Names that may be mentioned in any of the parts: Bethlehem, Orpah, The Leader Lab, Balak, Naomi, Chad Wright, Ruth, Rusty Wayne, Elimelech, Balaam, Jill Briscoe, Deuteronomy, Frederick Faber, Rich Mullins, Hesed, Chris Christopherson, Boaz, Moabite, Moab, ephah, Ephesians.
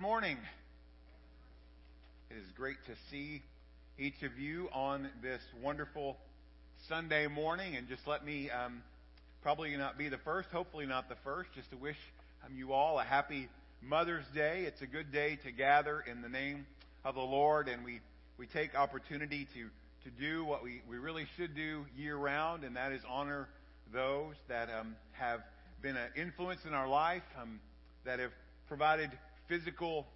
Morning. It is great to see each of you on this wonderful Sunday morning, and just let me probably not be the first, hopefully not the first, just to wish you all a happy Mother's Day. It's a good day to gather in the name of the Lord, and we take opportunity to do what we really should do year round, and that is honor those that have been an influence in our life, that have provided physical,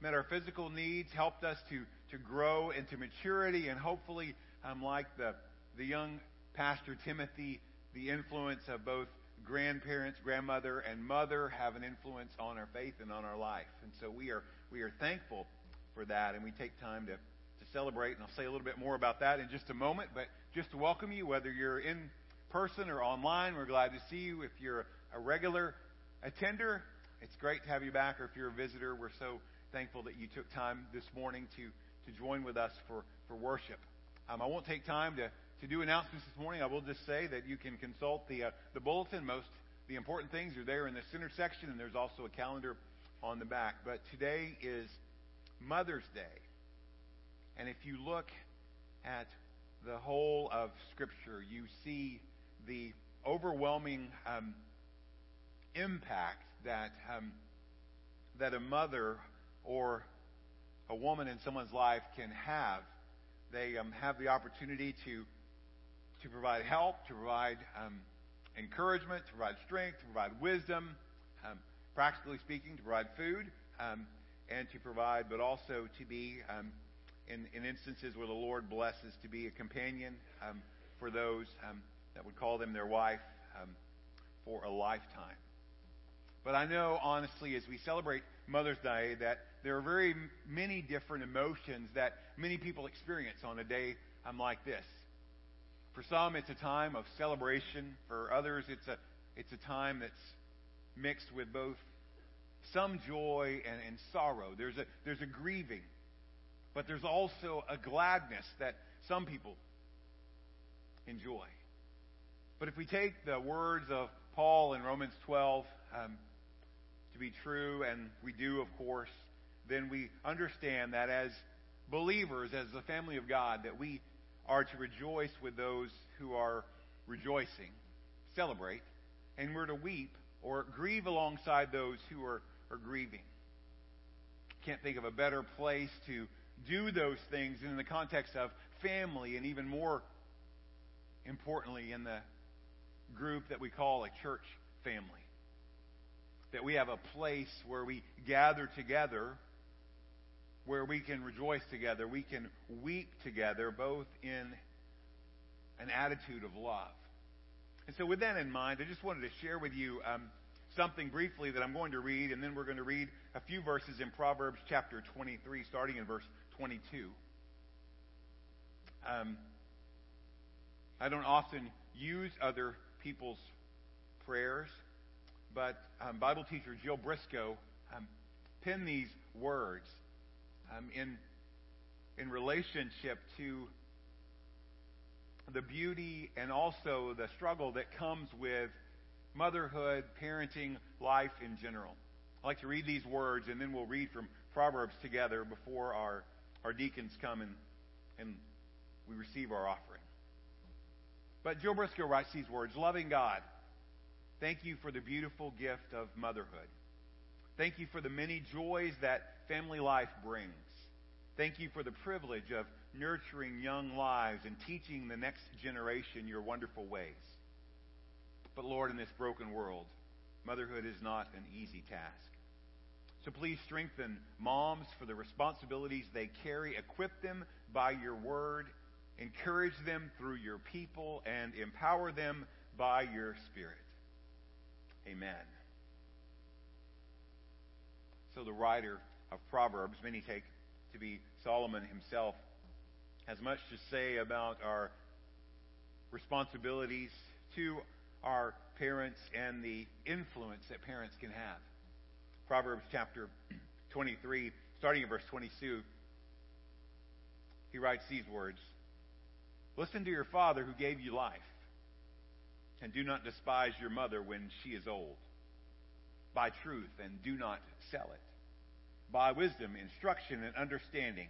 met our physical needs, helped us to grow into maturity, and hopefully, like the young Pastor Timothy, the influence of both grandparents, grandmother, and mother have an influence on our faith and on our life. And so we are thankful for that, and we take time to celebrate, and I'll say a little bit more about that in just a moment, but just to welcome you, whether you're in person or online, we're glad to see you. If you're a regular attender, it's great to have you back, or if you're a visitor, we're so thankful that you took time this morning to join with us for worship. I won't take time to do announcements this morning. I will just say that you can consult the bulletin. Most the important things are there in the center section, and there's also a calendar on the back. But today is Mother's Day, and if you look at the whole of Scripture, you see the overwhelming impact that a mother or a woman in someone's life can have. They have the opportunity to provide help, to provide encouragement, to provide strength, to provide wisdom, practically speaking, to provide food, and to provide, but also to be, in instances where the Lord blesses, to be a companion for those that would call them their wife for a lifetime. But I know, honestly, as we celebrate Mother's Day, that there are very many different emotions that many people experience on a day like this. For some, it's a time of celebration. For others, it's a time that's mixed with both some joy and sorrow. There's a grieving, but there's also a gladness that some people enjoy. But if we take the words of Paul in Romans 12 to be true, and we do, of course, then we understand that as believers, as the family of God, that we are to rejoice with those who are rejoicing, celebrate, and we're to weep or grieve alongside those who are grieving. Can't think of a better place to do those things in the context of family, and even more importantly, in the group that we call a church family. That we have a place where we gather together, where we can rejoice together, we can weep together, both in an attitude of love. And so with that in mind, I just wanted to share with you something briefly that I'm going to read, and then we're going to read a few verses in Proverbs chapter 23, starting in verse 22. I don't often use other people's prayers, but Bible teacher Jill Briscoe penned these words in relationship to the beauty and also the struggle that comes with motherhood, parenting, life in general. I'd like to read these words, and then we'll read from Proverbs together before our deacons come and we receive our offering. But Jill Briscoe writes these words: "Loving God, thank you for the beautiful gift of motherhood. Thank you for the many joys that family life brings. Thank you for the privilege of nurturing young lives and teaching the next generation your wonderful ways. But Lord, in this broken world, motherhood is not an easy task. So please strengthen moms for the responsibilities they carry. Equip them by your word. Encourage them through your people, and empower them by your Spirit. Amen." So the writer of Proverbs, many take to be Solomon himself, has much to say about our responsibilities to our parents and the influence that parents can have. Proverbs chapter 23, starting in verse 22, he writes these words: "Listen to your father who gave you life, and do not despise your mother when she is old. Buy truth and do not sell it. Buy wisdom, instruction, and understanding.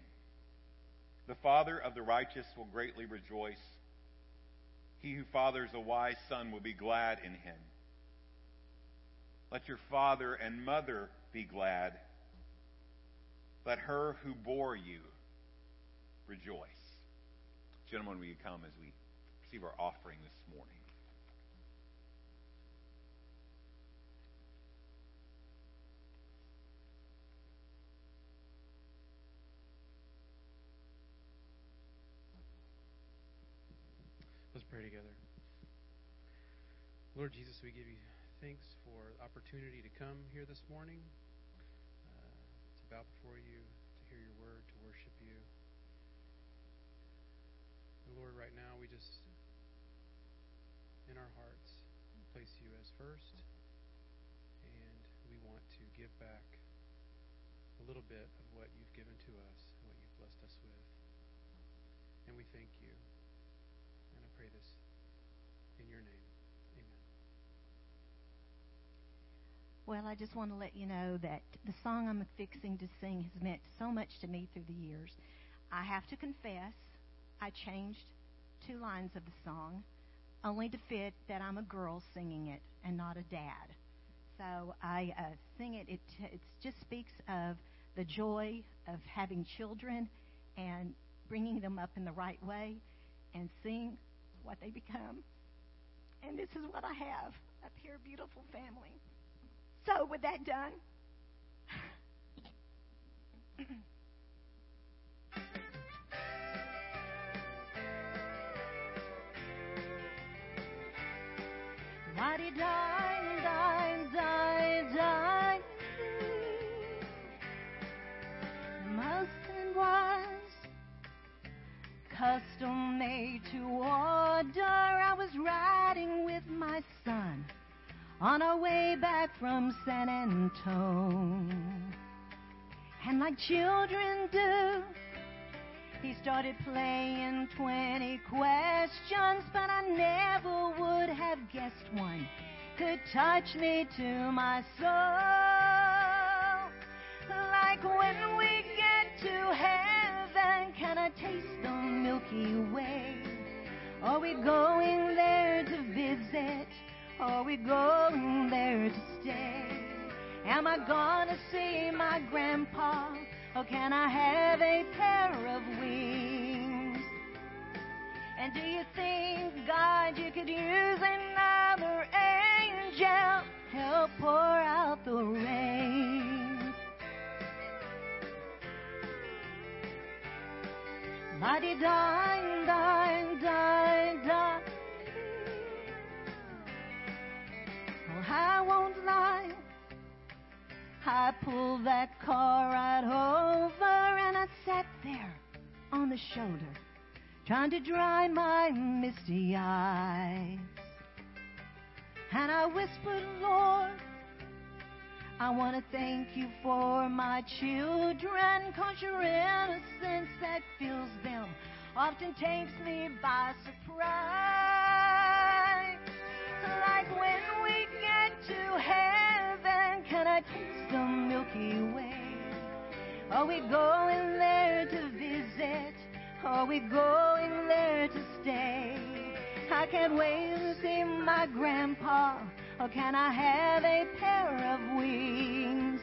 The father of the righteous will greatly rejoice. He who fathers a wise son will be glad in him. Let your father and mother be glad. Let her who bore you rejoice." Gentlemen, will you come as we receive our offering this morning? Let's pray together. Lord Jesus, we give you thanks for the opportunity to come here this morning, to bow before you, to hear your word, to worship you. Lord, right now we just, in our hearts, place you as first, and we want to give back a little bit of what you've given to us and what you've blessed us with. And we thank you, and I pray this in your name. Amen. Well, I just want to let you know that the song I'm fixing to sing has meant so much to me through the years. I have to confess, I changed two lines of the song, only to fit that I'm a girl singing it and not a dad. So I sing it. It just speaks of the joy of having children and bringing them up in the right way and seeing what they become. And this is what I have, a pure, beautiful family. So with that done, Custom made to order, I was riding with my son on our way back from San Antone. And like children do, he started playing 20 questions, but I never would have guessed one could touch me to my soul. Like when we get to heaven, can I taste the Milky Way? Are we going there to visit? Are we going there to stay? Am I gonna see my grandpa? Or can I have a pair of wings? And do you think, God, you could use another angel? Help pour out the rain. La-di-da-di-da-di-da. Well, I won't lie, I pulled that car right over, and I sat there on the shoulder, trying to dry my misty eyes. And I whispered, Lord, I want to thank you for my children, 'cause your innocence that fills them often takes me by surprise. Like when we get to heaven, can I taste the Milky Way? Are we going there to visit? Are we going there to stay? I can't wait to see my grandpa. Or can I have a pair of wings?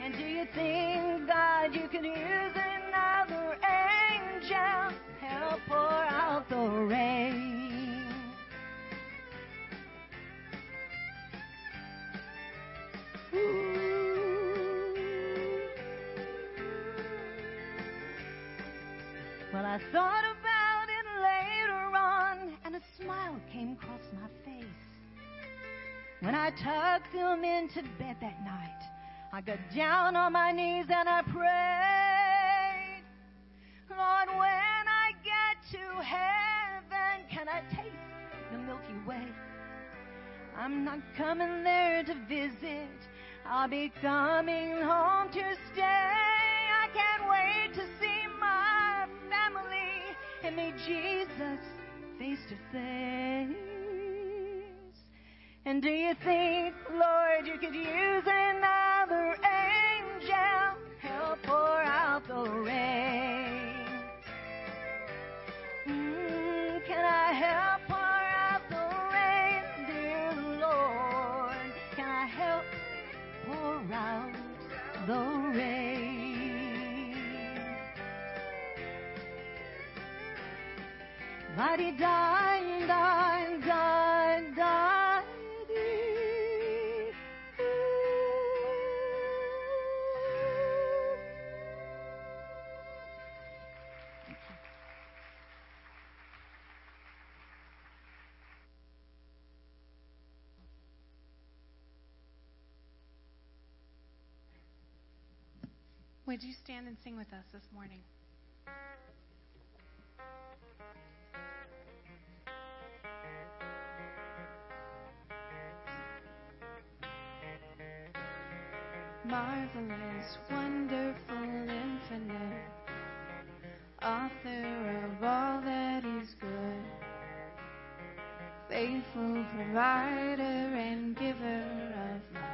And do you think, God, you could use another angel? Help pour out the rain. Ooh. Well, I thought about it later on, and a smile came across my face. When I tucked them into bed that night, I got down on my knees and I prayed. Lord, when I get to heaven, can I taste the Milky Way? I'm not coming there to visit. I'll be coming home to stay. I can't wait to see my family and meet Jesus face to face. And do you think, Lord, you could use another angel? Help pour out the rain. Can I help pour out the rain, dear Lord? Can I help pour out the rain? La-di-da-di-da-di-da. Would you stand and sing with us this morning? Marvelous, wonderful, infinite, author of all that is good, faithful provider and giver of life,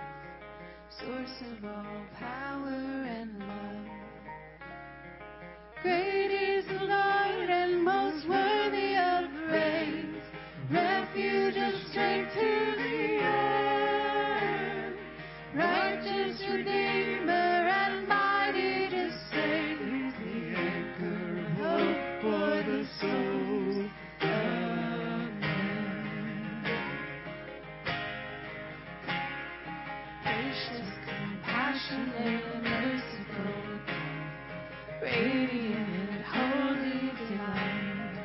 source of all power and love. Great is the Lord and most worthy of praise, refuge and strength to the earth, righteous Redeemer and mighty to save, he's the anchor of hope for the soul. Gracious compassion. compassion and merciful God, radiant and holy divine,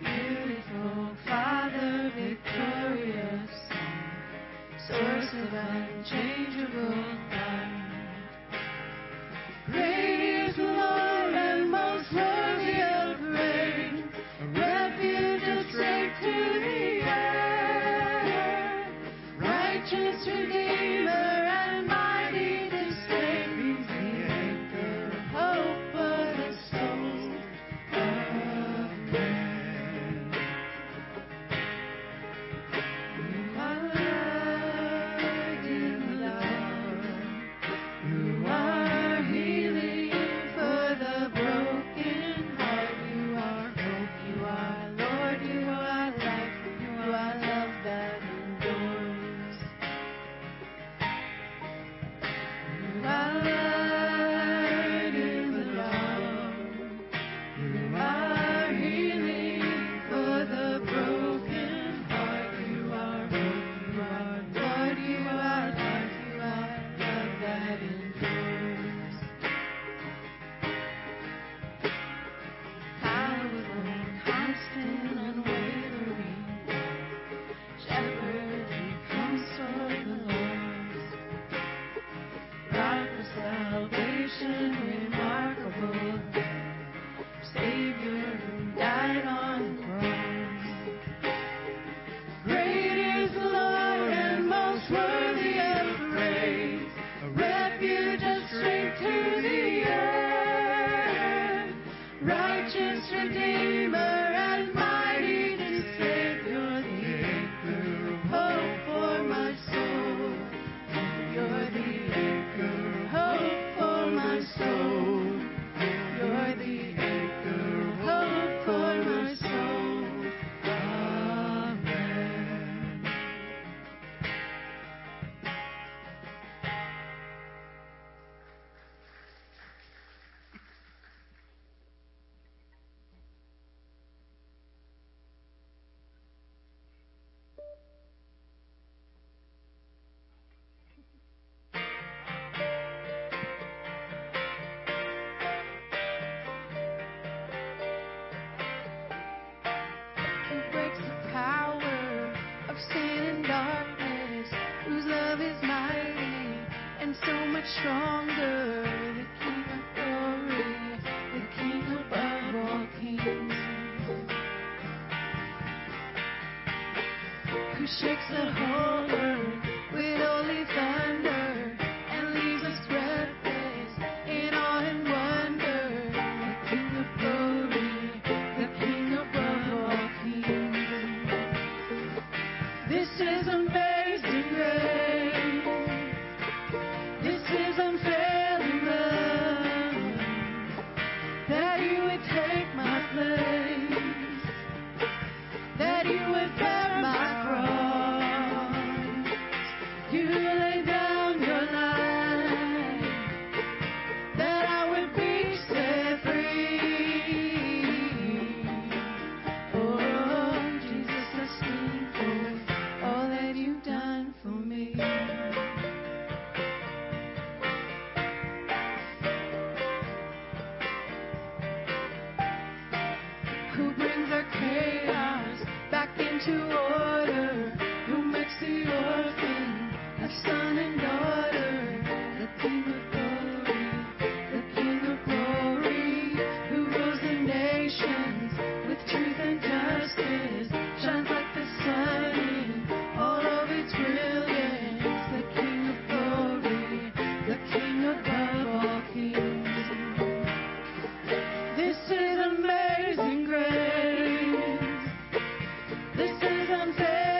beautiful Father, victorious Son, source of unchangeable light. Great is the Lord and most worthy of praise, a refuge and strength to the earth, righteous Redeemer. This is amazing grace. This is unfair.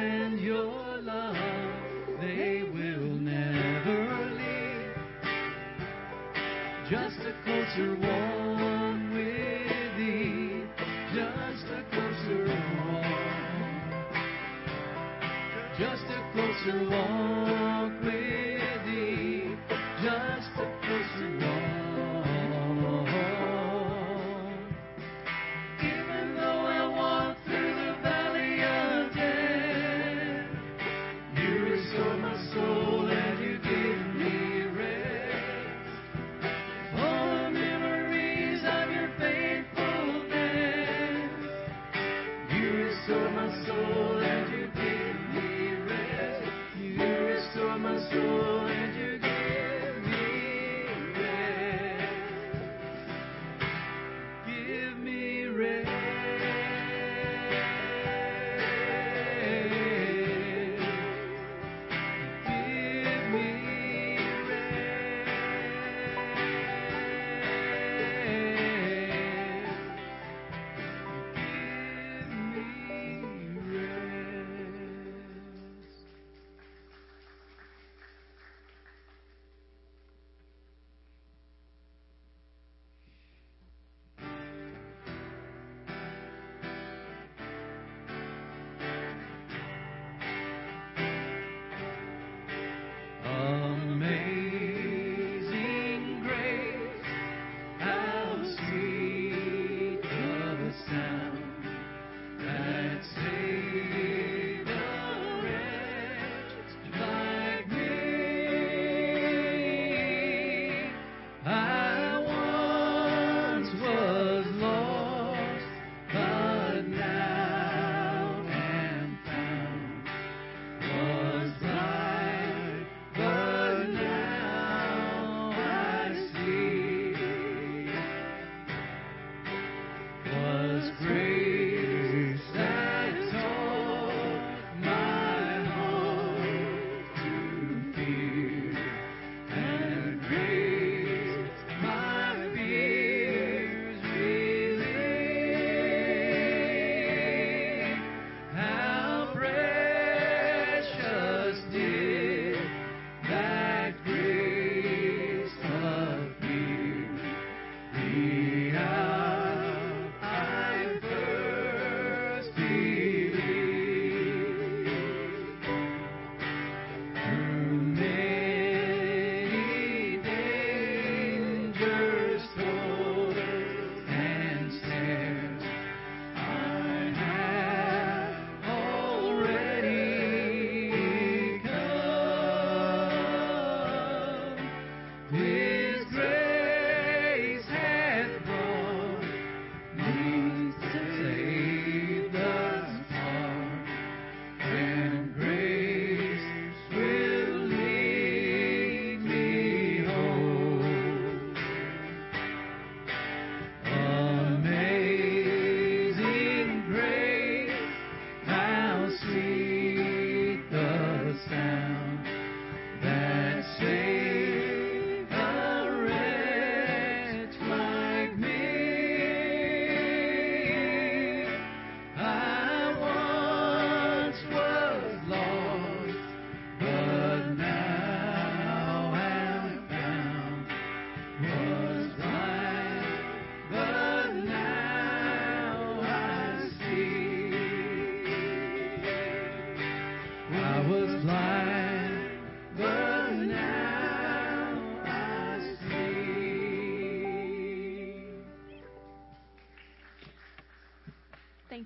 And you give me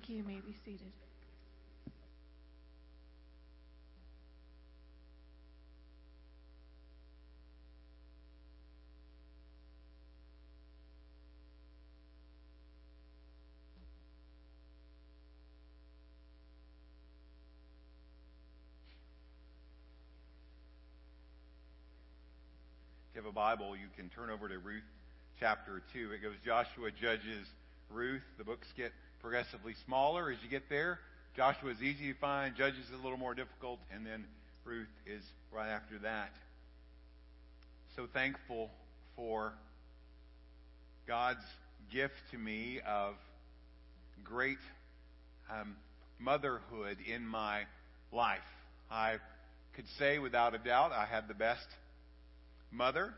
You may be seated. If you have a Bible, you can turn over to Ruth chapter 2. It goes Joshua, Judges, Ruth. The books get progressively smaller as you get there. Joshua is easy to find. Judges is a little more difficult. And then Ruth is right after that. So thankful for God's gift to me of great motherhood in my life. I could say without a doubt I had the best mother.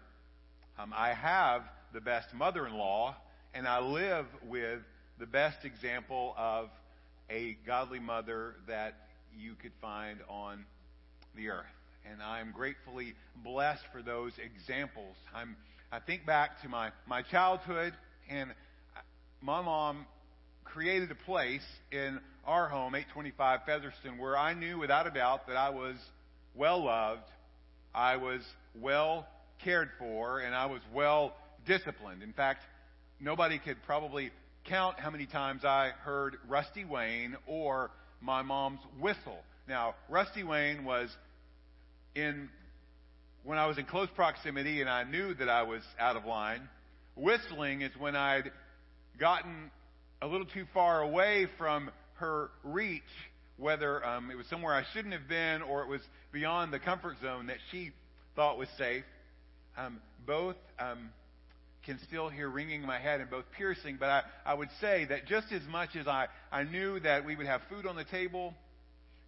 I have the best mother-in-law. And I live with the best example of a godly mother that you could find on the earth. And I'm gratefully blessed for those examples. I think back to my childhood, and my mom created a place in our home, 825 Featherston, where I knew without a doubt that I was well loved, I was well cared for, and I was well disciplined. In fact, nobody could probably count how many times I heard Rusty Wayne or my mom's whistle. Now, Rusty Wayne was when I was in close proximity and I knew that I was out of line. Whistling is when I'd gotten a little too far away from her reach, whether it was somewhere I shouldn't have been or it was beyond the comfort zone that she thought was safe. Both can still hear ringing in my head and both piercing, but I would say that just as much as I knew that we would have food on the table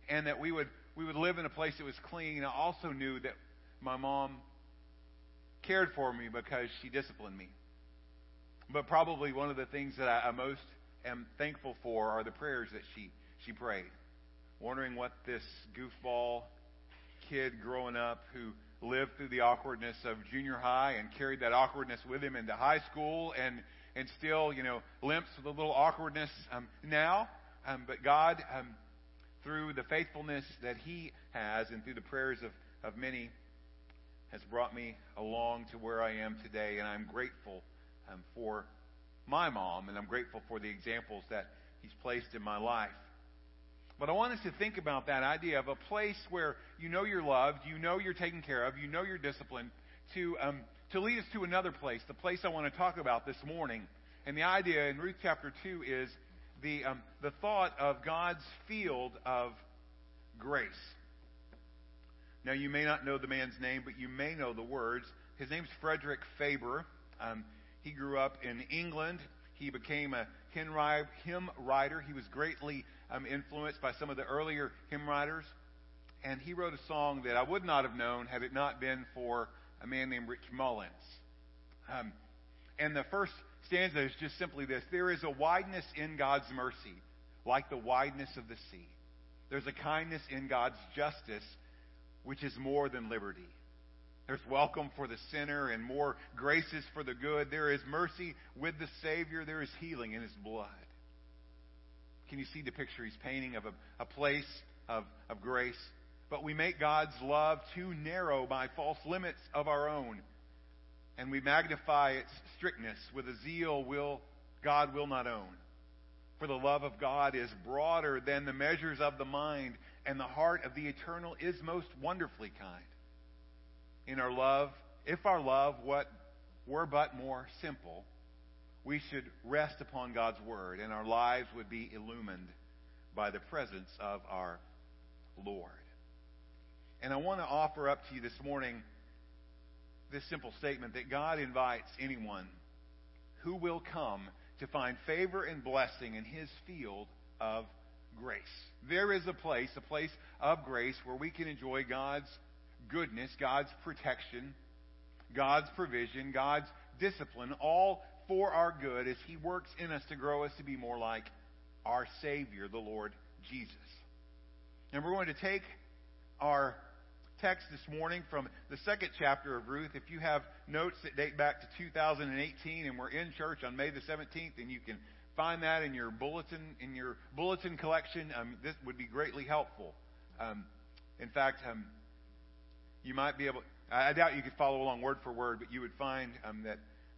and that we would live in a place that was clean, I also knew that my mom cared for me because she disciplined me. But probably one of the things that I most am thankful for are the prayers that she prayed. Wondering what this goofball kid growing up who lived through the awkwardness of junior high and carried that awkwardness with him into high school and still, limps with a little awkwardness now. But God, through the faithfulness that He has and through the prayers of many, has brought me along to where I am today. And I'm grateful for my mom, and I'm grateful for the examples that He's placed in my life. But I want us to think about that idea of a place where you know you're loved, you know you're taken care of, you know you're disciplined, to lead us to another place, the place I want to talk about this morning. And the idea in Ruth chapter 2 is the thought of God's field of grace. Now, you may not know the man's name, but you may know the words. His name's Frederick Faber. He grew up in England. He became a hymn writer. He was greatly influenced by some of the earlier hymn writers. And he wrote a song that I would not have known had it not been for a man named Rich Mullins. And the first stanza is just simply this. There is a wideness in God's mercy, like the wideness of the sea. There's a kindness in God's justice, which is more than liberty. There's welcome for the sinner and more graces for the good. There is mercy with the Savior. There is healing in His blood. Can you see the picture he's painting of a place of grace? But we make God's love too narrow by false limits of our own. and we magnify its strictness with a zeal God will not own. For the love of God is broader than the measures of the mind, and the heart of the eternal is most wonderfully kind. In our love, if our love were but more simple, we should rest upon God's word, and our lives would be illumined by the presence of our Lord. And I want to offer up to you this morning this simple statement that God invites anyone who will come to find favor and blessing in his field of grace. There is a place of grace where we can enjoy God's goodness, God's protection, God's provision, God's discipline, all for our good as he works in us to grow us to be more like our Savior, the Lord Jesus. And we're going to take our text this morning from the second chapter of Ruth. If you have notes that date back to 2018 and we're in church on May the 17th, and you can find that in your bulletin collection, this would be greatly helpful. In fact, you might be able, I doubt you could follow along word for word, but you would find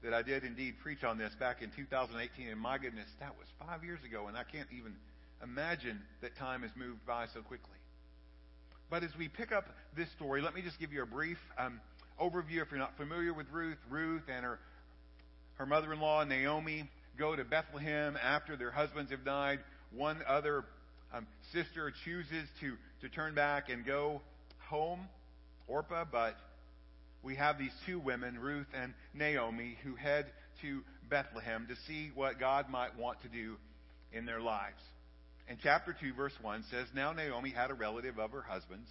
that I did indeed preach on this back in 2018, and my goodness, that was 5 years ago, and I can't even imagine that time has moved by so quickly. But as we pick up this story, let me just give you a brief overview. If you're not familiar with Ruth and her mother-in-law, Naomi, go to Bethlehem after their husbands have died. One other sister chooses to turn back and go home, Orpah, but we have these two women, Ruth and Naomi, who head to Bethlehem to see what God might want to do in their lives. And chapter 2, verse 1 says, Now Naomi had a relative of her husband's,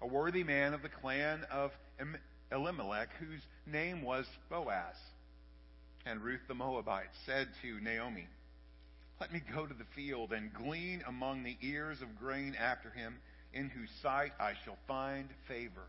a worthy man of the clan of Elimelech, whose name was Boaz. And Ruth the Moabite said to Naomi, Let me go to the field and glean among the ears of grain after him, in whose sight I shall find favor.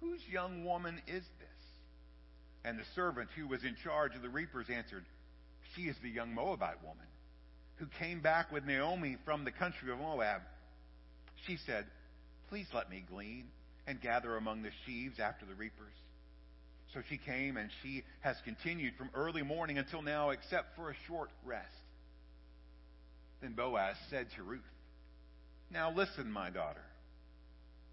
Whose young woman is this? And the servant who was in charge of the reapers answered, She is the young Moabite woman, who came back with Naomi from the country of Moab. She said, Please let me glean and gather among the sheaves after the reapers. So she came, and she has continued from early morning until now, except for a short rest. Then Boaz said to Ruth, Now listen, my daughter.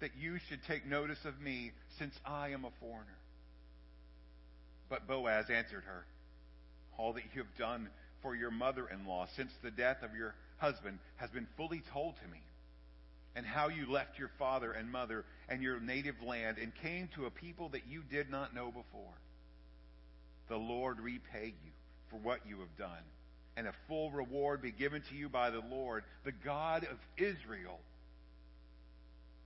that you should take notice of me, since I am a foreigner? But Boaz answered her, All that you have done for your mother-in-law since the death of your husband has been fully told to me, and how you left your father and mother and your native land and came to a people that you did not know before. The Lord repay you for what you have done, and a full reward be given to you by the Lord, the God of Israel,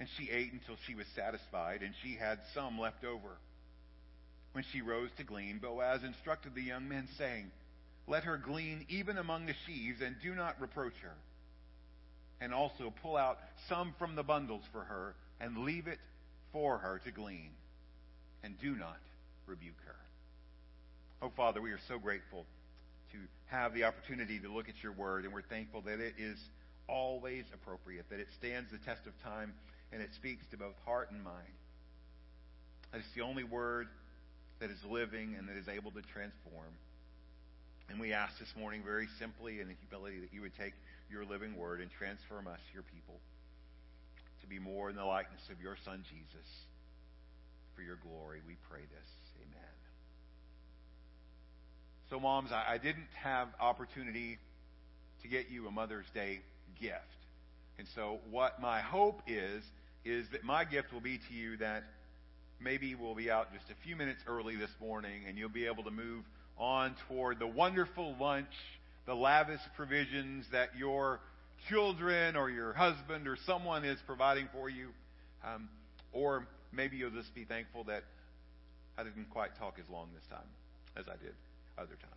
And she ate until she was satisfied, and she had some left over. When she rose to glean, Boaz instructed the young men, saying, Let her glean even among the sheaves, and do not reproach her. And also pull out some from the bundles for her, and leave it for her to glean. And do not rebuke her. Oh, Father, we are so grateful to have the opportunity to look at your word, and we're thankful that it is always appropriate, that it stands the test of time, and it speaks to both heart and mind. That it's the only word that is living and that is able to transform. And we ask this morning very simply and in humility that you would take your living word and transform us, your people, to be more in the likeness of your Son, Jesus. For your glory, we pray this. Amen. So, moms, I didn't have opportunity to get you a Mother's Day gift. And so what my hope is that my gift will be to you that maybe we'll be out just a few minutes early this morning, and you'll be able to move on toward the wonderful lunch, the lavish provisions that your children or your husband or someone is providing for you. Or maybe you'll just be thankful that I didn't quite talk as long this time as I did other times.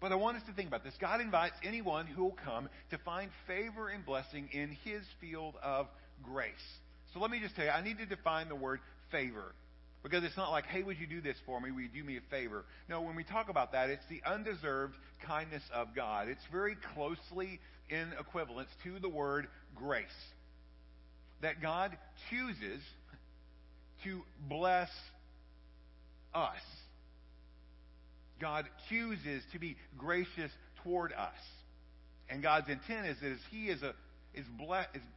But I want us to think about this. God invites anyone who will come to find favor and blessing in his field of grace. So let me just tell you, I need to define the word favor. Because it's not like, hey, would you do this for me? Will you do me a favor? No, when we talk about that, it's the undeserved kindness of God. It's very closely in equivalence to the word grace. That God chooses to bless us. God chooses to be gracious toward us. And God's intent is that as He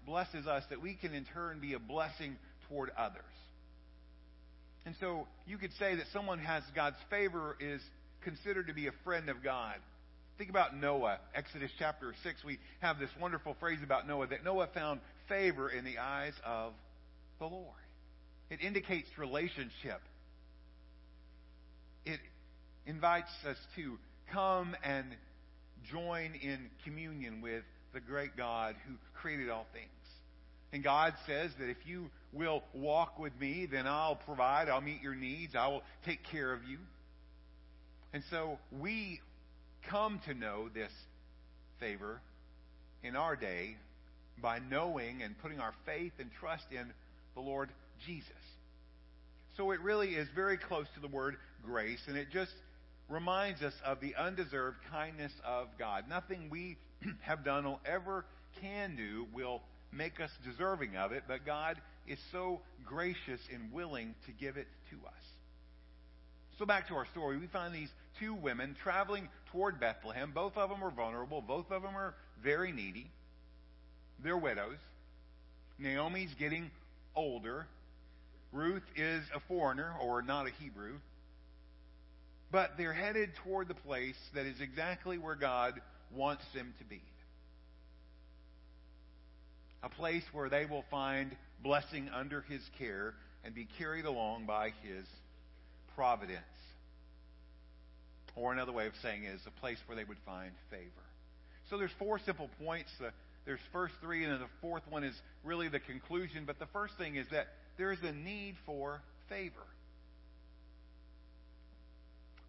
blesses us, that we can in turn be a blessing toward others. And so you could say that someone has God's favor is considered to be a friend of God. Think about Noah. Exodus chapter 6, we have this wonderful phrase about Noah, that Noah found favor in the eyes of the Lord. It indicates relationship. It invites us to come and join in communion with the great God who created all things. And God says that if you will walk with me, then I'll provide, I'll meet your needs, I will take care of you. And so we come to know this favor in our day by knowing and putting our faith and trust in the Lord Jesus. So it really is very close to the word grace, and it just reminds us of the undeserved kindness of God. Nothing we have done or ever can do will make us deserving of it, but God is so gracious and willing to give it to us. So back to our story, we find these two women traveling toward Bethlehem. Both of them are vulnerable. Both of them are very needy. They're widows. Naomi's getting older. Ruth is a foreigner, or not a Hebrew. But they're headed toward the place that is exactly where God wants them to be. A place where they will find blessing under His care and be carried along by His providence. Or another way of saying it is a place where they would find favor. So there's four simple points. There's first three, and then the fourth one is really the conclusion. But the first thing is that there is a need for favor.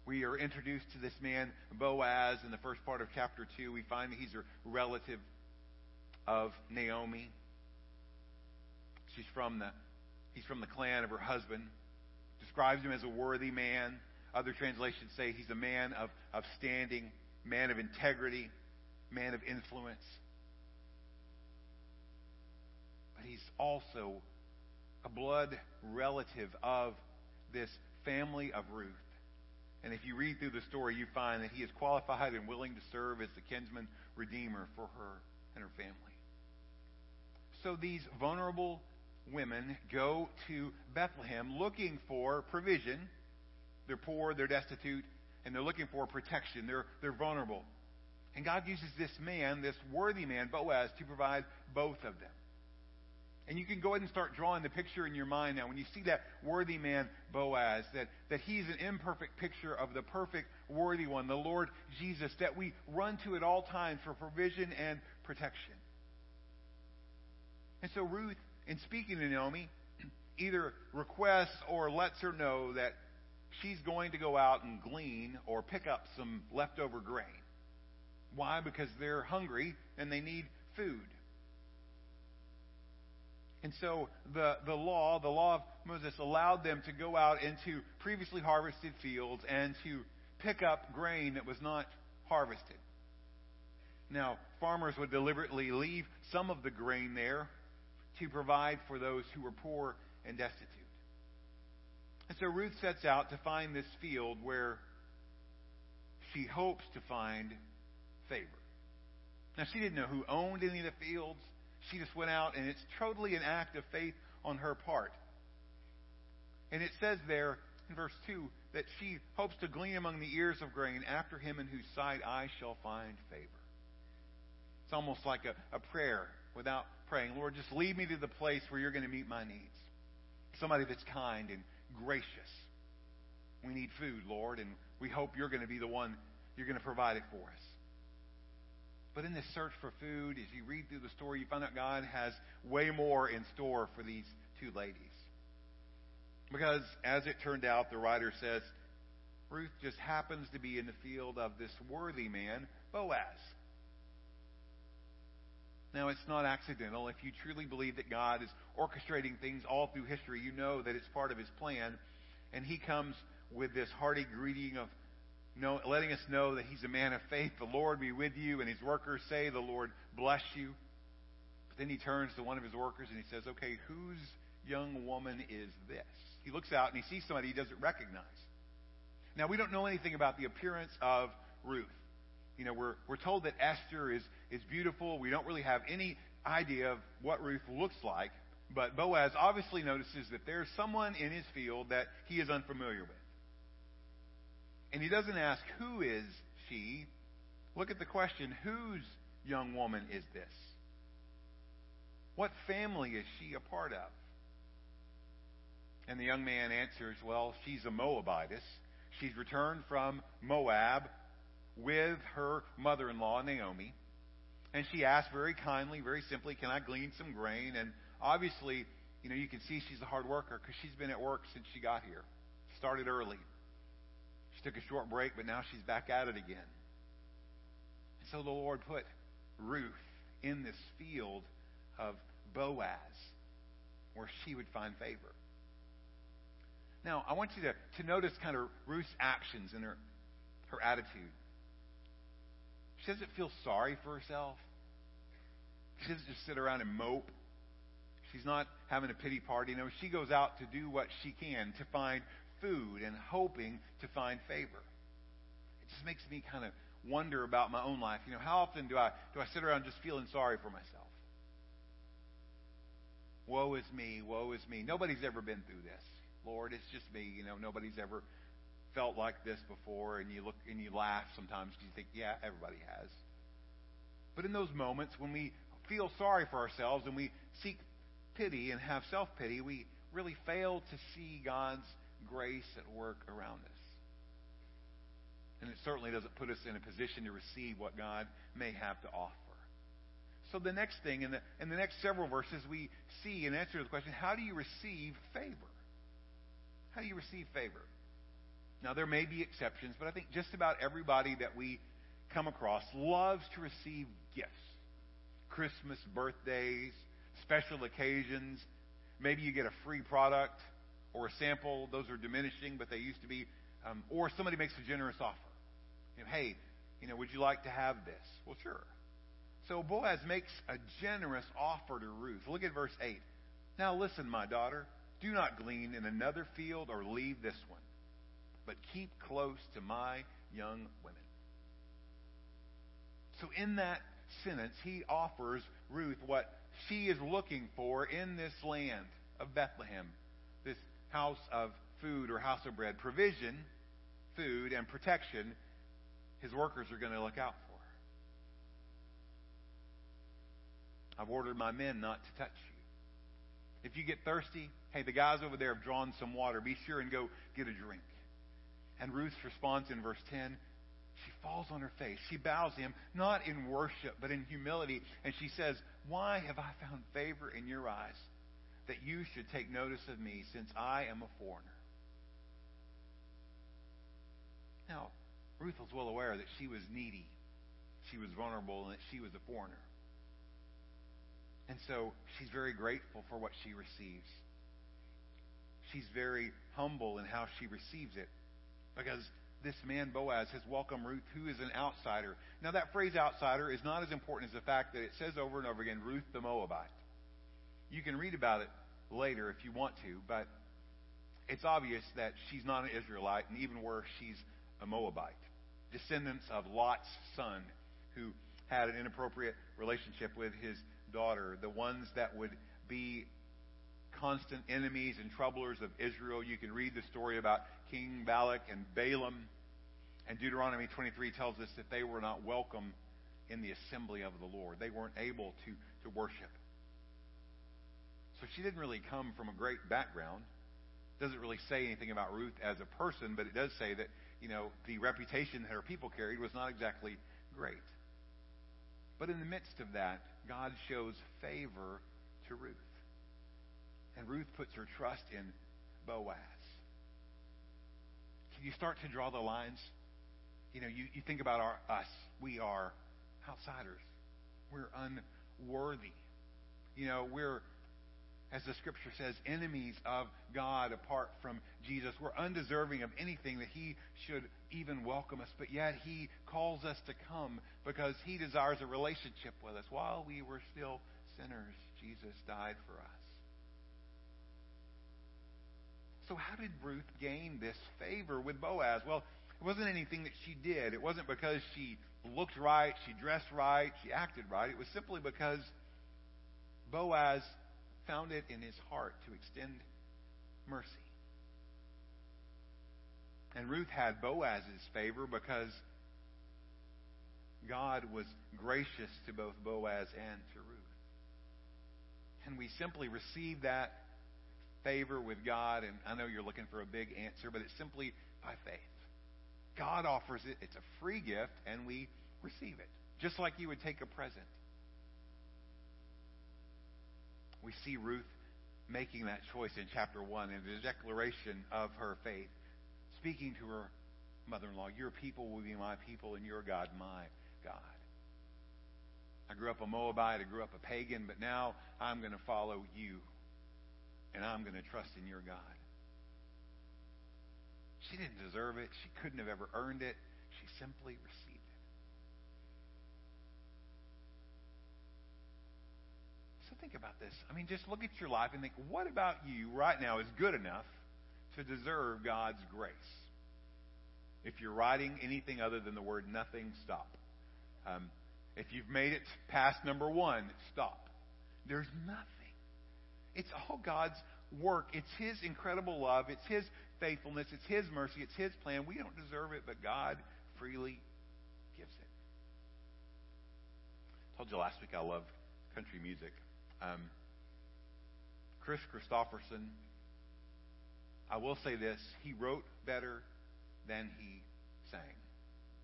We are introduced to this man, Boaz, in the first part of chapter 2. We find that he's a relative of Naomi. He's from the clan of her husband. Describes him as a worthy man. Other translations say he's a man of standing, man of integrity, man of influence. But he's also a blood relative of this family of Ruth. And if you read through the story, you find that he is qualified and willing to serve as the kinsman redeemer for her and her family. So these vulnerable women go to Bethlehem looking for provision. They're poor, they're destitute, and they're looking for protection. They're vulnerable. And God uses this man, this worthy man, Boaz, to provide both of them. And you can go ahead and start drawing the picture in your mind now. When you see that worthy man, Boaz, that he's an imperfect picture of the perfect worthy one, the Lord Jesus, that we run to at all times for provision and protection. And so Ruth, in speaking to Naomi, either requests or lets her know that she's going to go out and glean or pick up some leftover grain. Why? Because they're hungry and they need food. And so the law of Moses allowed them to go out into previously harvested fields and to pick up grain that was not harvested. Now, farmers would deliberately leave some of the grain there to provide for those who were poor and destitute. And so Ruth sets out to find this field where she hopes to find favor. Now, she didn't know who owned any of the fields. She just went out, and it's totally an act of faith on her part. And it says there in verse 2 that she hopes to glean among the ears of grain after him in whose sight I shall find favor. It's almost like a prayer without praying. Lord, just lead me to the place where you're going to meet my needs. Somebody that's kind and gracious. We need food, Lord, and we hope you're going to be the one, you're going to provide it for us. But in this search for food, as you read through the story, you find out God has way more in store for these two ladies. Because, as it turned out, the writer says, Ruth just happens to be in the field of this worthy man, Boaz. Now, it's not accidental. If you truly believe that God is orchestrating things all through history, you know that it's part of his plan. And he comes with this hearty greeting of letting us know that he's a man of faith. The Lord be with you. And his workers say, the Lord bless you. But then he turns to one of his workers and he says, okay, whose young woman is this? He looks out and he sees somebody he doesn't recognize. Now, we don't know anything about the appearance of Ruth. You know, we're told that Esther is beautiful. We don't really have any idea of what Ruth looks like. But Boaz obviously notices that there's someone in his field that he is unfamiliar with. And he doesn't ask, who is she? Look at the question, whose young woman is this? What family is she a part of? And the young man answers, well, she's a Moabitess. She's returned from Moab with her mother-in-law, Naomi. And she asked very kindly, very simply, can I glean some grain? And obviously, you can see she's a hard worker because she's been at work since she got here. Started early. She took a short break, but now she's back at it again. And so the Lord put Ruth in this field of Boaz where she would find favor. Now, I want you to notice kind of Ruth's actions and her attitude. She doesn't feel sorry for herself. She doesn't just sit around and mope. She's not having a pity party. No, she goes out to do what she can to find food and hoping to find favor. It just makes me kind of wonder about my own life. How often do I sit around just feeling sorry for myself? Woe is me, woe is me. Nobody's ever been through this. Lord, it's just me. Nobody's ever felt like this before, and you look and you laugh sometimes because you think, yeah, everybody has. But in those moments when we feel sorry for ourselves and we seek pity and have self-pity, we really fail to see God's grace at work around us. And it certainly doesn't put us in a position to receive what God may have to offer. So the next thing, in the next several verses, we see an answer to the question, how do you receive favor? How do you receive favor? Now, there may be exceptions, but I think just about everybody that we come across loves to receive gifts. Christmas, birthdays, special occasions. Maybe you get a free product or a sample. Those are diminishing, but they used to be. Or somebody makes a generous offer. Hey, would you like to have this? Well, sure. So Boaz makes a generous offer to Ruth. Look at verse 8. Now listen, my daughter, do not glean in another field or leave this one, but keep close to my young women. So in that sentence, he offers Ruth what she is looking for in this land of Bethlehem, this house of food or house of bread. Provision, food, and protection, his workers are going to look out for. I've ordered my men not to touch you. If you get thirsty, hey, the guys over there have drawn some water. Be sure and go get a drink. And Ruth's response in verse 10, she falls on her face. She bows to him, not in worship, but in humility. And she says, why have I found favor in your eyes that you should take notice of me, since I am a foreigner? Now, Ruth was well aware that she was needy, she was vulnerable, and that she was a foreigner. And so she's very grateful for what she receives. She's very humble in how she receives it. Because this man Boaz has welcomed Ruth, who is an outsider. Now, that phrase outsider is not as important as the fact that it says over and over again, Ruth the Moabite. You can read about it later if you want to, but it's obvious that she's not an Israelite, and even worse, she's a Moabite, descendants of Lot's son, who had an inappropriate relationship with his daughter, the ones that would be constant enemies and troublers of Israel. You can read the story about King Balak and Balaam. And Deuteronomy 23 tells us that they were not welcome in the assembly of the Lord. They weren't able to worship. So she didn't really come from a great background. It doesn't really say anything about Ruth as a person, but it does say that, the reputation that her people carried was not exactly great. But in the midst of that, God shows favor to Ruth. And Ruth puts her trust in Boaz. Can you start to draw the lines? You think about us. We are outsiders. We're unworthy. We're, as the Scripture says, enemies of God apart from Jesus. We're undeserving of anything that He should even welcome us. But yet He calls us to come because He desires a relationship with us. While we were still sinners, Jesus died for us. So how did Ruth gain this favor with Boaz? Well, it wasn't anything that she did. It wasn't because she looked right, she dressed right, she acted right. It was simply because Boaz found it in his heart to extend mercy. And Ruth had Boaz's favor because God was gracious to both Boaz and to Ruth. And we simply receive that favor with God, and I know you're looking for a big answer, but it's simply by faith. God offers it. It's a free gift, and we receive it, just like you would take a present. We see Ruth making that choice in chapter 1 in the declaration of her faith, speaking to her mother-in-law, "Your people will be my people, and your God my God. I grew up a Moabite, I grew up a pagan, but now I'm going to follow you. And I'm going to trust in your God." She didn't deserve it. She couldn't have ever earned it. She simply received it. So think about this. Just look at your life and think, what about you right now is good enough to deserve God's grace? If you're writing anything other than the word nothing, stop. If you've made it past number 1, stop. There's nothing. It's all God's work. It's His incredible love. It's His faithfulness. It's His mercy. It's His plan. We don't deserve it, but God freely gives it. I told you last week I love country music. Chris Christopherson, I will say this, he wrote better than he sang.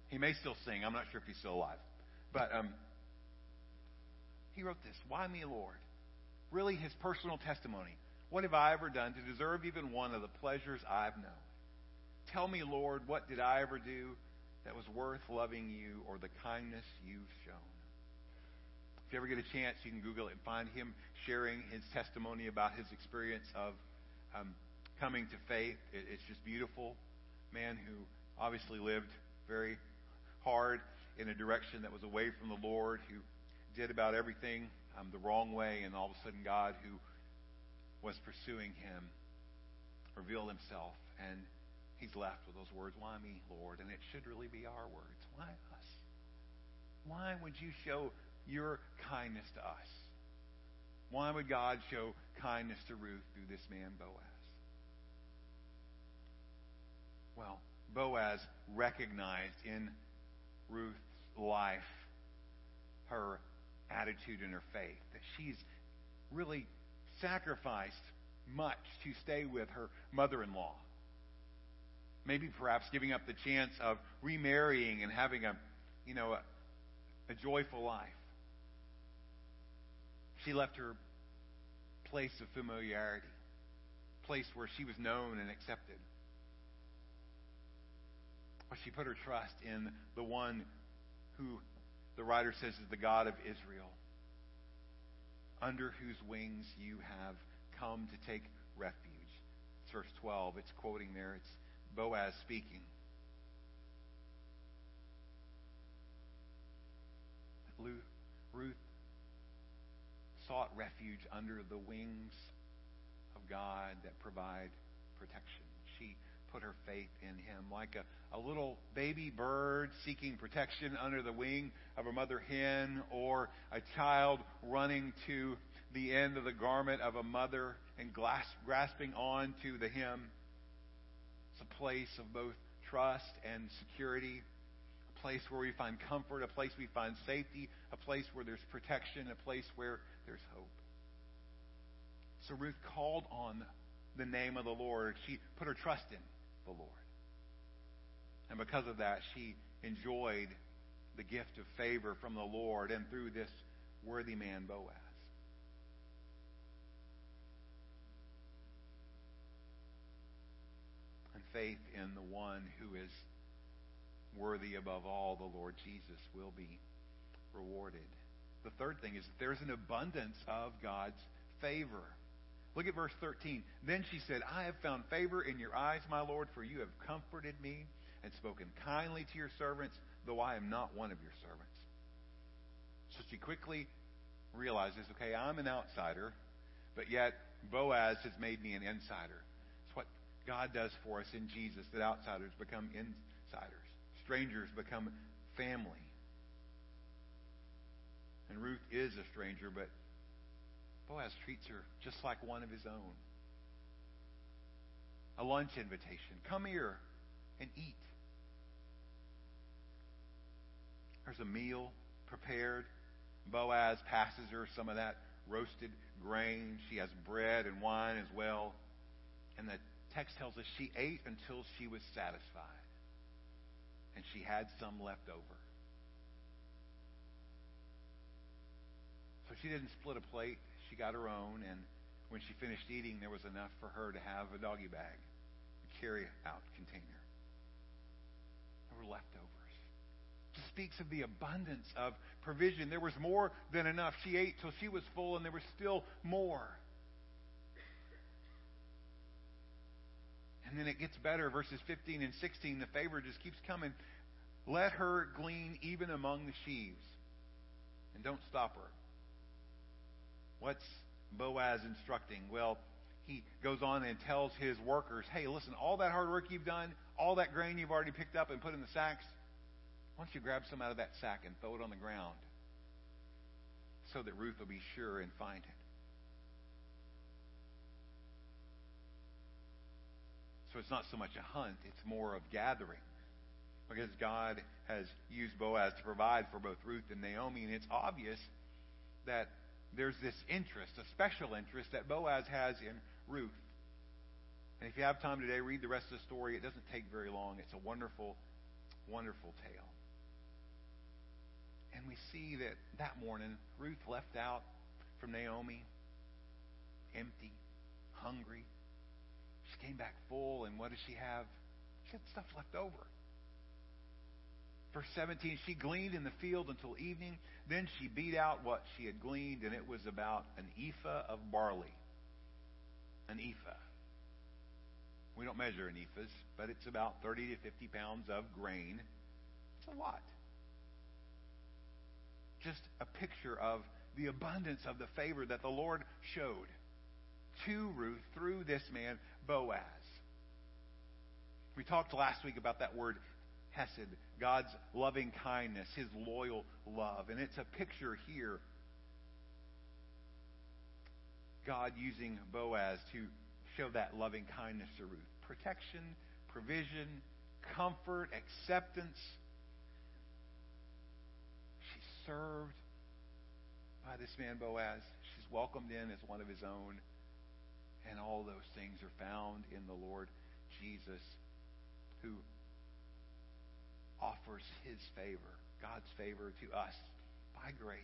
He may still sing. I'm not sure if he's still alive. But he wrote this, "Why me, Lord?" Really his personal testimony. "What have I ever done to deserve even one of the pleasures I've known? Tell me, Lord, what did I ever do that was worth loving you or the kindness you've shown?" If you ever get a chance, you can Google it and find him sharing his testimony about his experience of coming to faith. It's just beautiful. Man who obviously lived very hard in a direction that was away from the Lord, who did about everything the wrong way, and all of a sudden God, who was pursuing him, revealed himself, and he's left with those words, "Why me, Lord?" And it should really be our words. Why us? Why would you show your kindness to us? Why would God show kindness to Ruth through this man Boaz? Well, Boaz recognized in Ruth's life her attitude in her faith, that she's really sacrificed much to stay with her mother-in-law. Maybe perhaps giving up the chance of remarrying and having a joyful life. She left her place of familiarity, place where she was known and accepted. But she put her trust in the one who the writer says is the God of Israel, under whose wings you have come to take refuge. It's verse 12. It's quoting there. It's Boaz speaking. Ruth sought refuge under the wings of God that provide protection. She put her faith in him like a little baby bird seeking protection under the wing of a mother hen, or a child running to the end of the garment of a mother and grasping on to the hem. It's a place of both trust and security, a place where we find comfort, a place we find safety, a place where there's protection, a place where there's hope. So Ruth called on the name of the Lord. She put her trust in the Lord. And because of that, she enjoyed the gift of favor from the Lord and through this worthy man, Boaz. And faith in the one who is worthy above all, the Lord Jesus, will be rewarded. The third thing is that there's an abundance of God's favor. Look at verse 13. Then she said, I have found favor in your eyes, my Lord, for you have comforted me and spoken kindly to your servants, though I am not one of your servants. So she quickly realizes, okay, I'm an outsider, but yet Boaz has made me an insider. It's what God does for us in Jesus, that outsiders become insiders. Strangers become family. And Ruth is a stranger, but Boaz treats her just like one of his own. A lunch invitation. Come here and eat. There's a meal prepared. Boaz passes her some of that roasted grain. She has bread and wine as well. And the text tells us she ate until she was satisfied. And she had some left over. So she didn't split a plate. She got her own, and when she finished eating, there was enough for her to have a doggy bag, a carry-out container. There were leftovers. It speaks of the abundance of provision. There was more than enough. She ate till she was full, and there was still more. And then it gets better. Verses 15 and 16, the favor just keeps coming. Let her glean even among the sheaves, and don't stop her. What's Boaz instructing? Well, he goes on and tells his workers, hey, listen, all that hard work you've done, all that grain you've already picked up and put in the sacks, why don't you grab some out of that sack and throw it on the ground so that Ruth will be sure and find it. So it's not so much a hunt, it's more of gathering, because God has used Boaz to provide for both Ruth and Naomi, and it's obvious that there's this interest, a special interest that Boaz has in Ruth. And if you have time today, read the rest of the story. It doesn't take very long. It's a wonderful, wonderful tale. And we see that that morning, Ruth left out from Naomi, empty, hungry. She came back full, and what does she have? She had stuff left over. Verse 17, she gleaned in the field until evening. Then she beat out what she had gleaned, and it was about an ephah of barley. An ephah. We don't measure in ephahs, but it's about 30 to 50 pounds of grain. It's a lot. Just a picture of the abundance of the favor that the Lord showed to Ruth through this man, Boaz. We talked last week about that word Hesed, God's loving kindness, his loyal love. And it's a picture here. God using Boaz to show that loving kindness to Ruth. Protection, provision, comfort, acceptance. She's served by this man Boaz. She's welcomed in as one of his own. And all those things are found in the Lord Jesus, who offers his favor, God's favor to us by grace,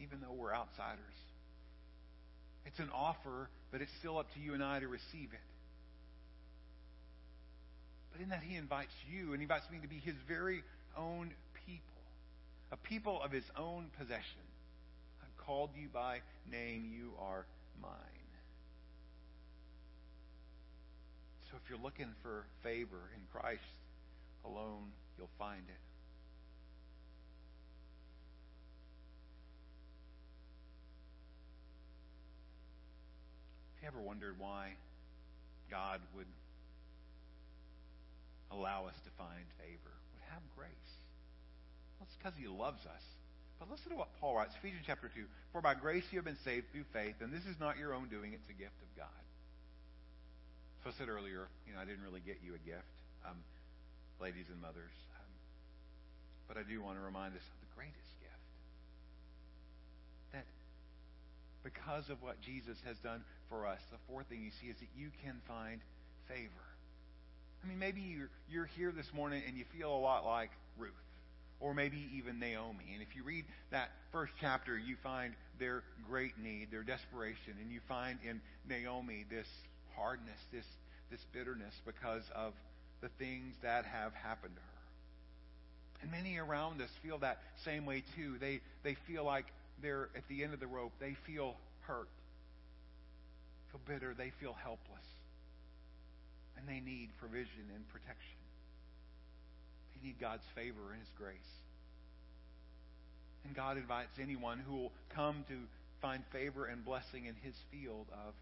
even though we're outsiders. It's an offer, but it's still up to you and I to receive it. But in that he invites you, and he invites me to be his very own people, a people of his own possession. I've called you by name, you are mine. So if you're looking for favor in Christ alone, you'll find it. ever wondered why God would allow us to find favor, would have grace? Well, it's because he loves us. But listen to what Paul writes, Ephesians chapter 2. For by grace you have been saved through faith, and this is not your own doing, it's a gift of God. So I said earlier, I didn't really get you a gift, ladies and mothers. But I do want to remind us of the greatest gift. That because of what Jesus has done for us, the fourth thing you see is that you can find favor. I mean, maybe you're here this morning and you feel a lot like Ruth. Or maybe even Naomi. And if you read that first chapter, you find their great need, their desperation. And you find in Naomi this hardness, this bitterness because of the things that have happened to her. And many around us feel that same way too. They feel like they're at the end of the rope. They feel hurt. Feel bitter. They feel helpless. And they need provision and protection. You need God's favor and his grace. And God invites anyone who will come to find favor and blessing in his field of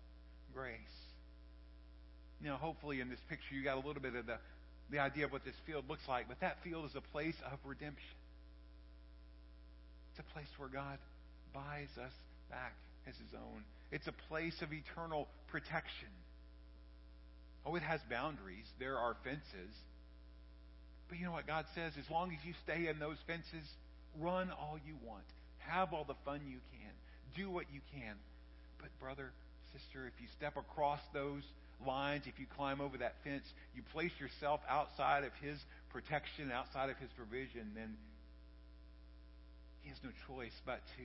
grace. Now, hopefully in this picture you got a little bit of the idea of what this field looks like, but that field is a place of redemption. It's a place where God buys us back as his own. It's a place of eternal protection. Oh, it has boundaries. There are fences. But you know what God says? As long as you stay in those fences, run all you want. Have all the fun you can. Do what you can. But brother, sister, if you step across those lines, if you climb over that fence, you place yourself outside of his protection, outside of his provision, then he has no choice but to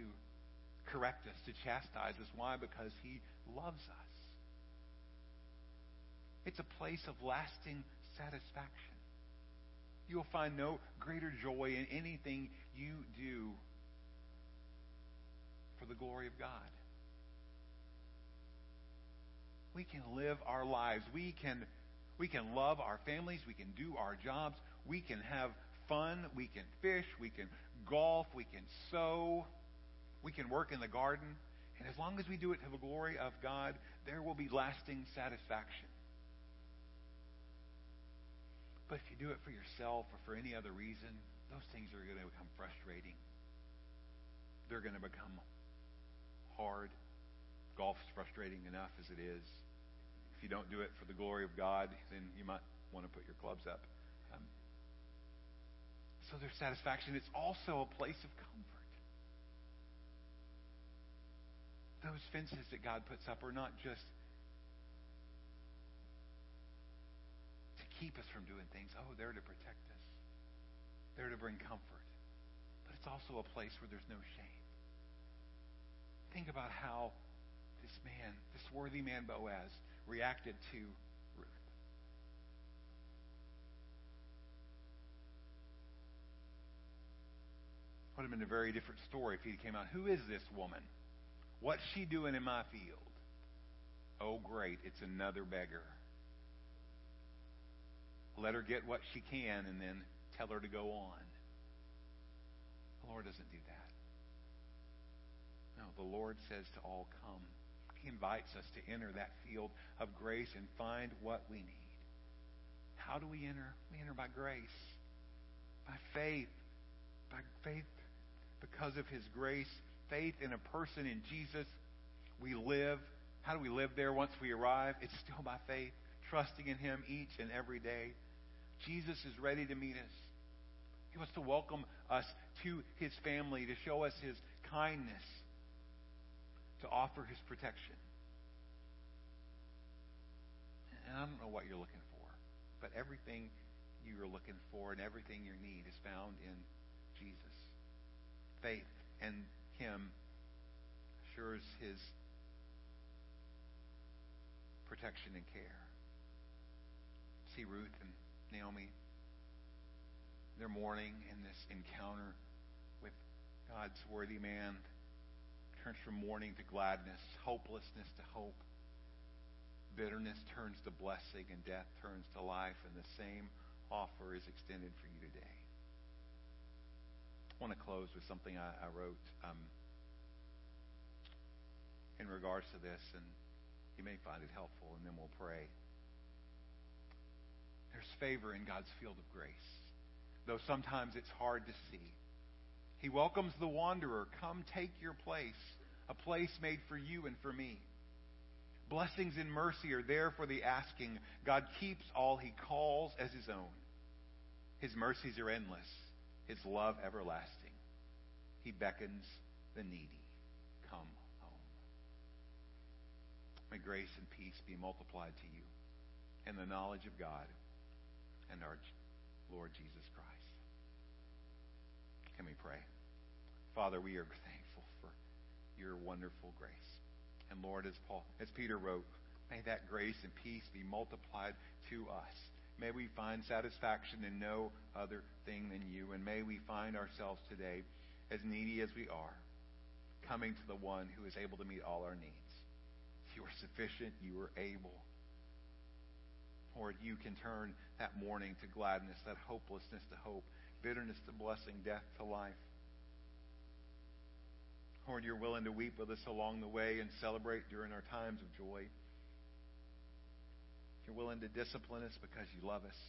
correct us, to chastise us. Why? Because he loves us. It's a place of lasting satisfaction. You'll find no greater joy in anything you do for the glory of God. We can live our lives. We can love our families. We can do our jobs. We can have fun. We can fish. We can golf. We can sew. We can work in the garden. And as long as we do it to the glory of God, there will be lasting satisfaction. But if you do it for yourself or for any other reason, those things are going to become frustrating. They're going to become hard. Golf's frustrating enough as it is. If you don't do it for the glory of God, then you might want to put your clubs up. So there's satisfaction. It's also a place of comfort. Those fences that God puts up are not just keep us from doing things. Oh, they're to protect us. They're to bring comfort. But it's also a place where there's no shame. Think about how this worthy man Boaz, reacted to Ruth. It would have been a very different story if he came out. Who is this woman? What's she doing in my field? Oh, great. It's another beggar. Let her get what she can and then tell her to go on. The Lord doesn't do that. No, the Lord says to all, come. He invites us to enter that field of grace and find what we need. How do we enter? We enter by grace, by faith. By faith, because of his grace, faith in a person, in Jesus, we live. How do we live there once we arrive? It's still by faith. Trusting in him each and every day. Jesus is ready to meet us. He wants to welcome us to his family, to show us his kindness, to offer his protection. And I don't know what you're looking for, but everything you're looking for and everything you need is found in Jesus. Faith in him assures his protection and care. See Ruth and Naomi, their mourning in this encounter with God's worthy man turns from mourning to gladness, hopelessness to hope, bitterness turns to blessing, and death turns to life, and the same offer is extended for you today. I want to close with something I wrote in regards to this, and You may find it helpful, and then we'll pray. There's favor in God's field of grace, though sometimes it's hard to see. He welcomes the wanderer. Come take your place, a place made for you and for me. Blessings and mercy are there for the asking. God keeps all he calls as his own. His mercies are endless, his love everlasting. He beckons the needy. Come home. May grace and peace be multiplied to you in the knowledge of God and our Lord Jesus Christ. Can we pray? Father, we are thankful for your wonderful grace. And Lord, as Peter wrote, may that grace and peace be multiplied to us. May we find satisfaction in no other thing than you. And may we find ourselves today, as needy as we are, coming to the one who is able to meet all our needs. You are sufficient. You are able. Lord, you can turn that mourning to gladness, that hopelessness to hope, bitterness to blessing, death to life. Lord, you're willing to weep with us along the way and celebrate during our times of joy. You're willing to discipline us because you love us.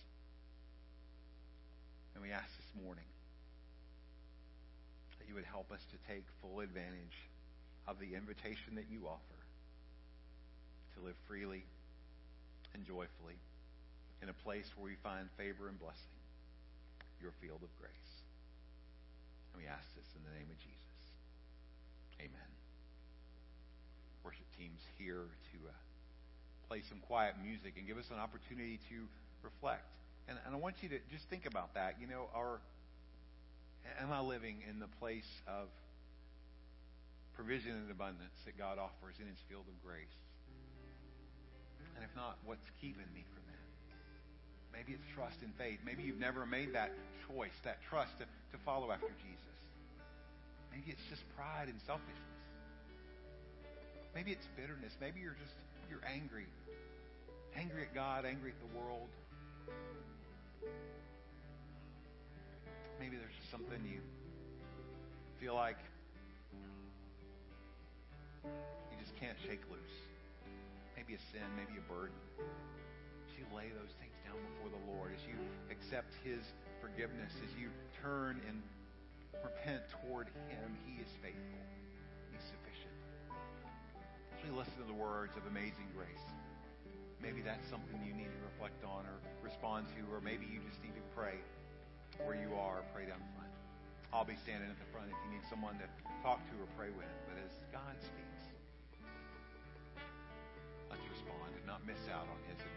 And we ask this morning that you would help us to take full advantage of the invitation that you offer to live freely and joyfully in a place where we find favor and blessing, your field of grace. And we ask this in the name of Jesus. Amen. Worship team's here to play some quiet music and give us an opportunity to reflect. And I want you to just think about that. You know, am I living in the place of provision and abundance that God offers in his field of grace? And if not, what's keeping me from that? Maybe it's trust and faith. Maybe you've never made that choice, that trust to follow after Jesus. Maybe it's just pride and selfishness. Maybe it's bitterness. Maybe you're angry. Angry at God, angry at the world. Maybe there's just something you feel like you just can't shake loose. Maybe a sin, maybe a burden. As you lay those things down before the Lord, as you accept his forgiveness, as you turn and repent toward him, he is faithful. He's sufficient. As we listen to the words of Amazing Grace, maybe that's something you need to reflect on or respond to, or maybe you just need to pray where you are, pray down front. I'll be standing at the front if you need someone to talk to or pray with. But as God speaks, let's respond and not miss out on his invitation.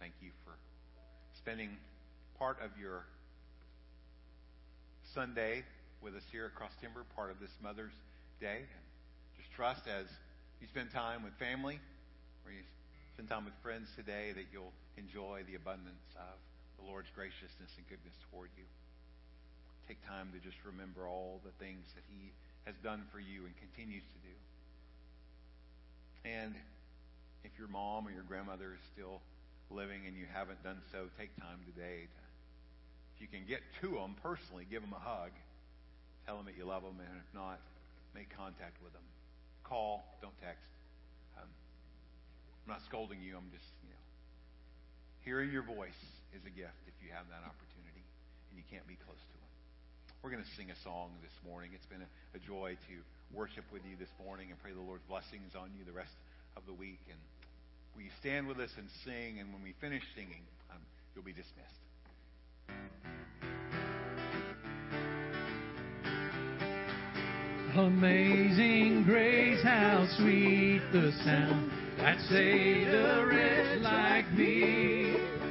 Thank you for spending part of your Sunday with us here at Cross Timber, part of this Mother's Day. And just trust as you spend time with family or you spend time with friends today that you'll enjoy the abundance of the Lord's graciousness and goodness toward you. Take time to just remember all the things that he has done for you and continues to do. And if your mom or your grandmother is still living and you haven't done so, take time today to, if you can get to them personally, give them a hug, tell them that you love them, and if not, make contact with them. Call, don't text. I'm not scolding you, I'm just Hearing your voice is a gift if you have that opportunity and you can't be close to it. We're going to sing a song this morning. It's been a joy to worship with you this morning and pray the Lord's blessings on you the rest of the week. And will you stand with us and sing? And when we finish singing, you'll be dismissed. Amazing grace, how sweet the sound that saved a wretch like me.